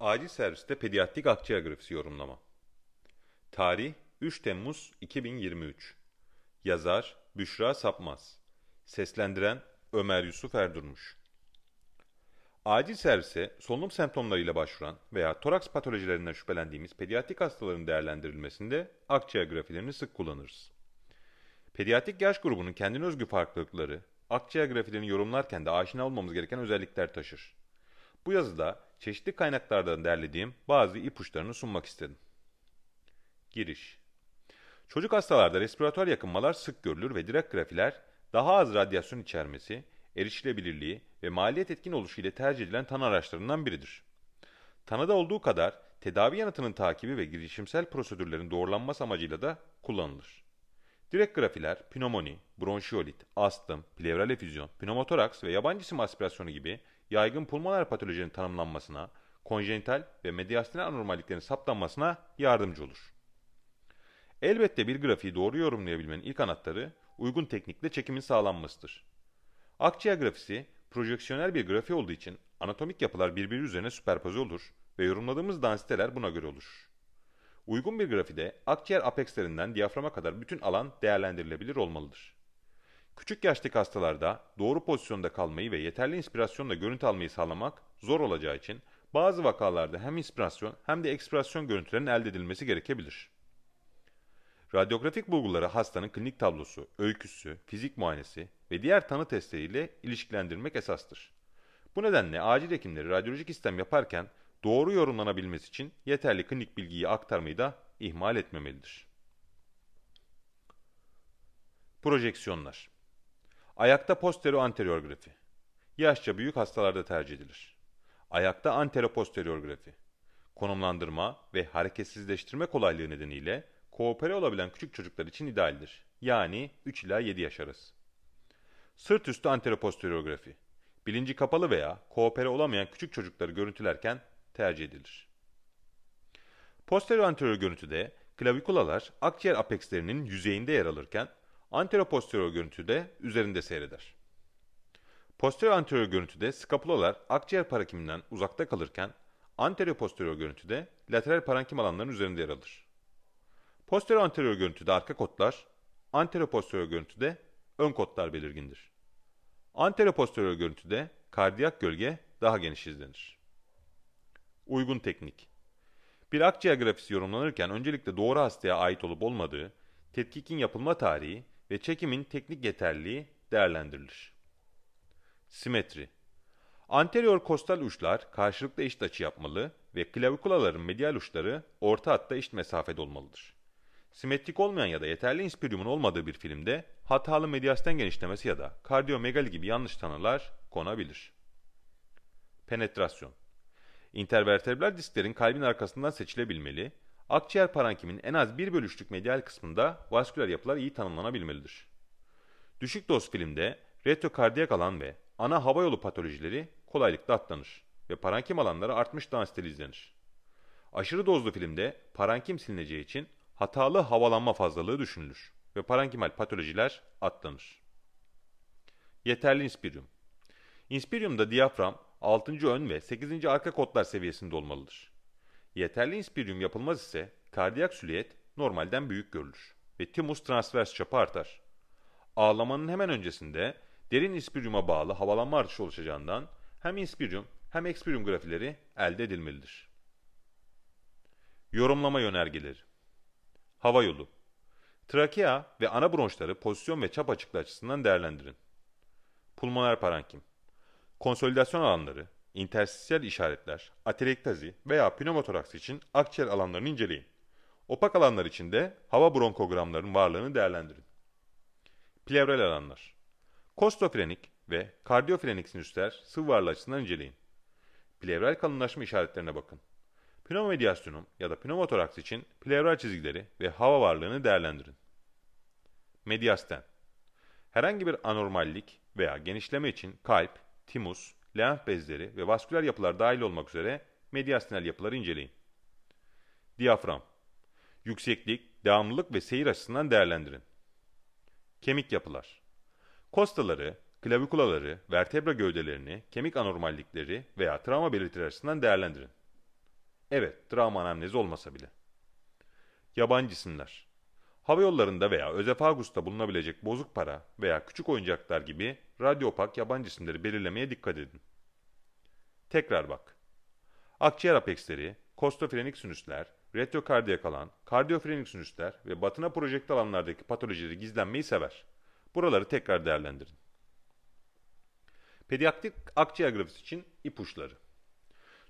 Acil Serviste Pediatrik Akciğer Grafisi Yorumlama. Tarih 3 Temmuz 2023. Yazar Büşra Sapmaz. Seslendiren Ömer Yusuf Erdurmuş. Acil servise solunum semptomlarıyla başvuran veya toraks patolojilerinden şüphelendiğimiz pediatrik hastaların değerlendirilmesinde akciğer grafilerini sık kullanırız. Pediatrik yaş grubunun kendine özgü farklılıkları, akciğer grafilerini yorumlarken de aşina olmamız gereken özellikler taşır. Bu yazıda çeşitli kaynaklardan derlediğim bazı ipuçlarını sunmak istedim. Giriş. Çocuk hastalarda respiratör yakınmalar sık görülür ve direkt grafiler daha az radyasyon içermesi, erişilebilirliği ve maliyet etkin oluşu ile tercih edilen tanı araçlarından biridir. Tanıda olduğu kadar tedavi yanıtının takibi ve girişimsel prosedürlerin doğrulanması amacıyla da kullanılır. Direkt grafiler pnömoni, bronşiolit, astım, plevral efüzyon, pnömotoraks ve yaban cisim aspirasyonu gibi yaygın pulmoner patolojinin tanımlanmasına, konjenital ve mediastinal anormalliklerin saptanmasına yardımcı olur. Elbette bir grafiği doğru yorumlayabilmenin ilk anahtarı uygun teknikle çekimin sağlanmasıdır. Akciğer grafisi projeksiyonel bir grafi olduğu için anatomik yapılar birbiri üzerine süperpoze olur ve yorumladığımız densiteler buna göre oluşur. Uygun bir grafide akciğer apekslerinden diyaframa kadar bütün alan değerlendirilebilir olmalıdır. Küçük yaştaki hastalarda doğru pozisyonda kalmayı ve yeterli inspirasyonla görüntü almayı sağlamak zor olacağı için bazı vakalarda hem inspirasyon hem de ekspirasyon görüntülerinin elde edilmesi gerekebilir. Radyografik bulguları hastanın klinik tablosu, öyküsü, fizik muayenesi ve diğer tanı testleriyle ilişkilendirmek esastır. Bu nedenle acil hekimleri radyolojik işlem yaparken doğru yorumlanabilmesi için yeterli klinik bilgiyi aktarmayı da ihmal etmemelidir. Projeksiyonlar. Ayakta postero-anterior grafi. Yaşça büyük hastalarda tercih edilir. Ayakta antero-posterior grafi. Konumlandırma ve hareketsizleştirme kolaylığı nedeniyle koopere olabilen küçük çocuklar için idealdir. Yani 3 ila 7 yaş arası. Sırt üstü antero-posterior grafi. Bilinci kapalı veya koopere olamayan küçük çocukları görüntülerken tercih edilir. Postero-anterior görüntüde klavikulalar akciğer apekslerinin yüzeyinde yer alırken antero-posterior görüntüde üzerinde seyreder. Postero-anterior görüntüde skapulalar akciğer parenkiminden uzakta kalırken antero-posterior görüntüde lateral parenkim alanlarının üzerinde yer alır. Postero-anterior görüntüde arka kotlar, antero-posterior görüntüde ön kotlar belirgindir. Antero-posterior görüntüde kardiyak gölge daha geniş izlenir. Uygun teknik. Bir akciğer grafisi yorumlanırken öncelikle doğru hastaya ait olup olmadığı, tetkikin yapılma tarihi ve çekimin teknik yeterliliği değerlendirilir. Simetri. Anterior kostal uçlar karşılıklı eşit açı yapmalı ve klavikulaların medial uçları orta hatta eşit mesafede olmalıdır. Simetrik olmayan ya da yeterli inspiriumun olmadığı bir filmde hatalı mediastin genişlemesi ya da kardiyomegali gibi yanlış tanılar konabilir. Penetrasyon. İntervertebral disklerin kalbin arkasından seçilebilmeli, akciğer parenkimin en az 1/3'lük medial kısmında vasküler yapılar iyi tanımlanabilmelidir. Düşük doz filmde retrokardiyak alan ve ana havayolu patolojileri kolaylıkla atlanır ve parenkim alanları artmış densiteli izlenir. Aşırı dozlu filmde parenkim silineceği için hatalı havalanma fazlalığı düşünülür ve parenkimal patolojiler atlanır. Yeterli inspirium. İnspiriumda diyafram 6. ön ve 8. arka kotlar seviyesinde olmalıdır. Yeterli inspirium yapılmaz ise kardiyak süliyet normalden büyük görülür ve timus transvers çapı artar. Ağlamanın hemen öncesinde derin inspiriuma bağlı havalanma artışı oluşacağından hem inspirium hem ekspirium grafileri elde edilmelidir. Yorumlama yönergeleri. Hava yolu. Trakea ve ana bronşları pozisyon ve çap açıklığı açısından değerlendirin. Pulmoner parenkim. Konsolidasyon alanları, interstisyel işaretler, atelektazi veya pnömotoraks için akciğer alanlarını inceleyin. Opak alanlar için de hava bronkogramlarının varlığını değerlendirin. Plevral alanlar. Kostofrenik ve kardiyofrenik sinüsler sıvı varlığı açısından inceleyin. Plevral kalınlaşma işaretlerine bakın. Pneumomediastinum ya da pneumotoraks için plevral çizgileri ve hava varlığını değerlendirin. Mediasten. Herhangi bir anormallik veya genişleme için kalp, timus, lenf bezleri ve vasküler yapılar dahil olmak üzere mediastinal yapıları inceleyin. Diyafram, yükseklik, devamlılık ve seyir açısından değerlendirin. Kemik yapılar, kostaları, klavikulaları, vertebra gövdelerini, kemik anormallikleri veya travma belirtileri açısından değerlendirin. Evet, travma anamnezi olmasa bile. Yabancı cisimler, hava yollarında veya özefagusta bulunabilecek bozuk para veya küçük oyuncaklar gibi radyopak yabancı cisimleri belirlemeye dikkat edin. Tekrar bak. Akciğer apeksleri, kostofrenik sinüsler, retrokardiyak alan, kardiyofrenik sinüsler ve batına projekte alanlardaki patolojileri gizlenmeyi sever. Buraları tekrar değerlendirin. Pediatrik akciğer grafisi için ipuçları.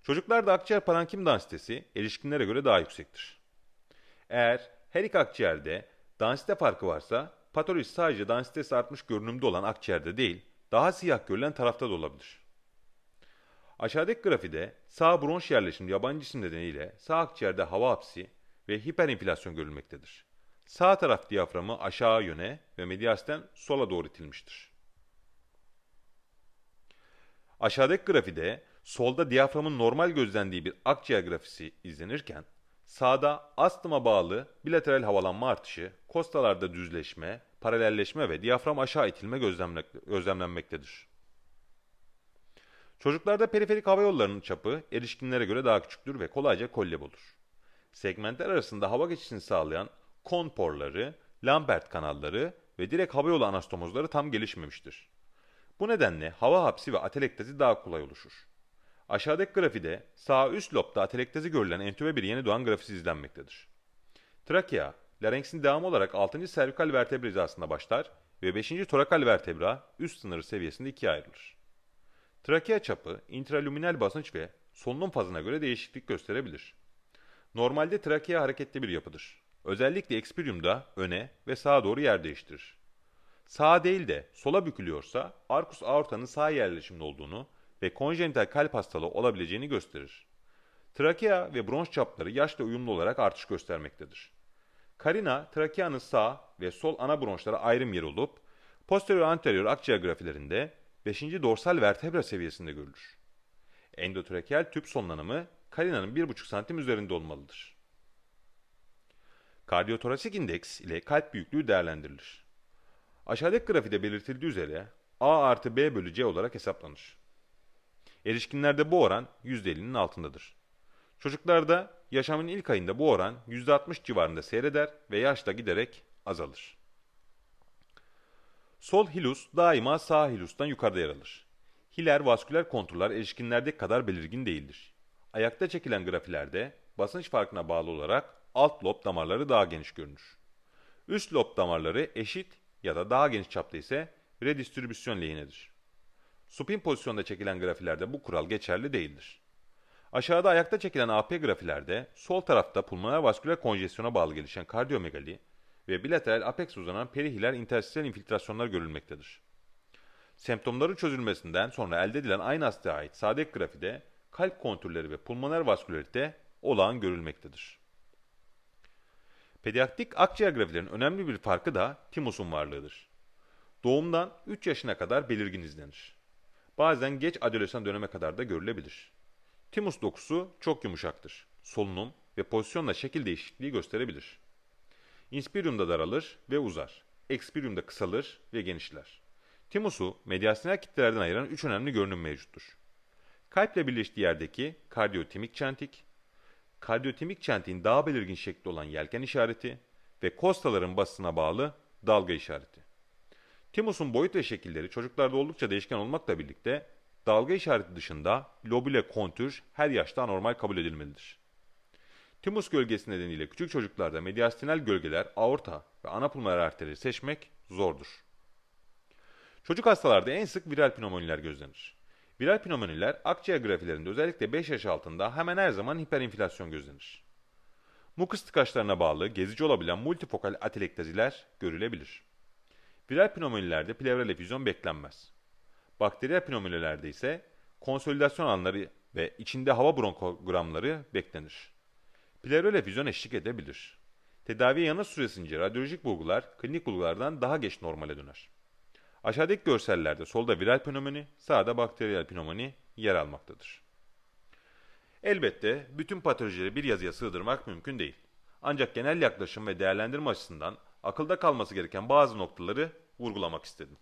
Çocuklarda akciğer parenkim densitesi erişkinlere göre daha yüksektir. Eğer her iki akciğerde densite farkı varsa patoloji sadece densitesi artmış görünümde olan akciğerde değil, daha siyah görülen tarafta da olabilir. Aşağıdaki grafide sağ bronş yerleşimli yabancı cisim nedeniyle sağ akciğerde hava hapsi ve hiperinflasyon görülmektedir. Sağ taraf diyaframı aşağı yöne ve mediastinten sola doğru itilmiştir. Aşağıdaki grafide solda diyaframın normal gözlendiği bir akciğer grafisi izlenirken, sağda astıma bağlı bilateral havalanma artışı, kostalarda düzleşme, paralelleşme ve diyafram aşağı itilme gözlemlenmektedir. Çocuklarda periferik hava yollarının çapı erişkinlere göre daha küçüktür ve kolayca kollab olur. Segmentler arasında hava geçişini sağlayan kon porları, Lambert kanalları ve direkt hava yolu anastomozları tam gelişmemiştir. Bu nedenle hava hapsi ve atelektezi daha kolay oluşur. Aşağıdaki grafide sağ üst lobda atelektezi görülen entübe bir yeni doğan grafisi izlenmektedir. Trakea, larengsin devamı olarak 6. servikal vertebra hizasında başlar ve 5. torakal vertebra üst sınırı seviyesinde ikiye ayrılır. Trakea çapı intralüminal basınç ve solunum fazına göre değişiklik gösterebilir. Normalde trakea hareketli bir yapıdır. Özellikle ekspiriumda öne ve sağa doğru yer değiştirir. Sağa değil de sola bükülüyorsa arcus aortanın sağ yerleşimli olduğunu ve konjenital kalp hastalığı olabileceğini gösterir. Trakea ve bronş çapları yaşla uyumlu olarak artış göstermektedir. Karina, trakeanın sağ ve sol ana bronşlara ayrım yeri olup, posterior anterior akciğer grafilerinde 5. dorsal vertebra seviyesinde görülür. Endotrakeal tüp sonlanımı karinanın 1,5 cm üzerinde olmalıdır. Kardiyotorasik indeks ile kalp büyüklüğü değerlendirilir. Aşağıdaki grafide belirtildiği üzere A artı B bölü C olarak hesaplanır. Erişkinlerde bu oran %50'nin altındadır. Çocuklarda yaşamın ilk ayında bu oran %60 civarında seyreder ve yaşla giderek azalır. Sol hilus daima sağ hilustan yukarıda yer alır. Hiler vasküler konturlar erişkinlerdeki kadar belirgin değildir. Ayakta çekilen grafilerde basınç farkına bağlı olarak alt lob damarları daha geniş görünür. Üst lob damarları eşit ya da daha geniş çapta ise redistribüsyon lehinedir. Supin pozisyonda çekilen grafilerde bu kural geçerli değildir. Aşağıda ayakta çekilen AP grafilerde sol tarafta pulmoner vasküler konjeksiyona bağlı gelişen kardiyomegali ve bilateral apeks uzanan perihiler interstisel infiltrasyonlar görülmektedir. Semptomların çözülmesinden sonra elde edilen aynı hastaya ait sağdaki grafide kalp kontürleri ve pulmoner vaskülerite olağan görülmektedir. Pediatrik akciğer grafilerin önemli bir farkı da timusun varlığıdır. Doğumdan 3 yaşına kadar belirgin izlenir. Bazen geç adolesan döneme kadar da görülebilir. Timus dokusu çok yumuşaktır. Solunum ve pozisyonla şekil değişikliği gösterebilir. İnspiriumda daralır ve uzar. Ekspiriumda kısalır ve genişler. Timusu mediastinal kitlelerden ayıran 3 önemli görünüm mevcuttur. Kalple birleştiği yerdeki kardiyotimik çentik, kardiyotimik çentiğin daha belirgin şekli olan yelken işareti ve kostaların basına bağlı dalga işareti. Timusun boyut ve şekilleri çocuklarda oldukça değişken olmakla birlikte dalga işareti dışında lobüle kontür her yaşta anormal kabul edilmelidir. Timus gölgesi nedeniyle küçük çocuklarda mediastinal gölgeler, aorta ve ana pulmoner arteri seçmek zordur. Çocuk hastalarda en sık viral pneumoniler gözlenir. Viral pneumoniler akciğer grafilerinde özellikle 5 yaş altında hemen her zaman hiperinflasyon gözlenir. Mukus tıkaçlarına bağlı gezici olabilen multifokal atelektaziler görülebilir. Viral pneumonilerde plevral efüzyon beklenmez. Bakteriyel pneumonilerde ise konsolidasyon alanları ve içinde hava bronkogramları beklenir. Plevral efüzyon eşlik edebilir. Tedavi yanı süresince radyolojik bulgular klinik bulgulardan daha geç normale döner. Aşağıdaki görsellerde solda viral pnömoni, sağda bakteriyel pnömoni yer almaktadır. Elbette bütün patolojileri bir yazıya sığdırmak mümkün değil. Ancak genel yaklaşım ve değerlendirme açısından akılda kalması gereken bazı noktaları vurgulamak istedim.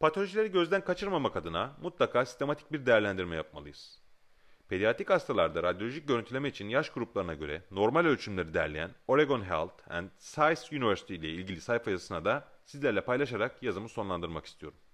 Patolojileri gözden kaçırmamak adına mutlaka sistematik bir değerlendirme yapmalıyız. Pediatrik hastalarda radyolojik görüntüleme için yaş gruplarına göre normal ölçümleri derleyen Oregon Health and Science University ile ilgili sayfa yazısına da sizlerle paylaşarak yazımı sonlandırmak istiyorum.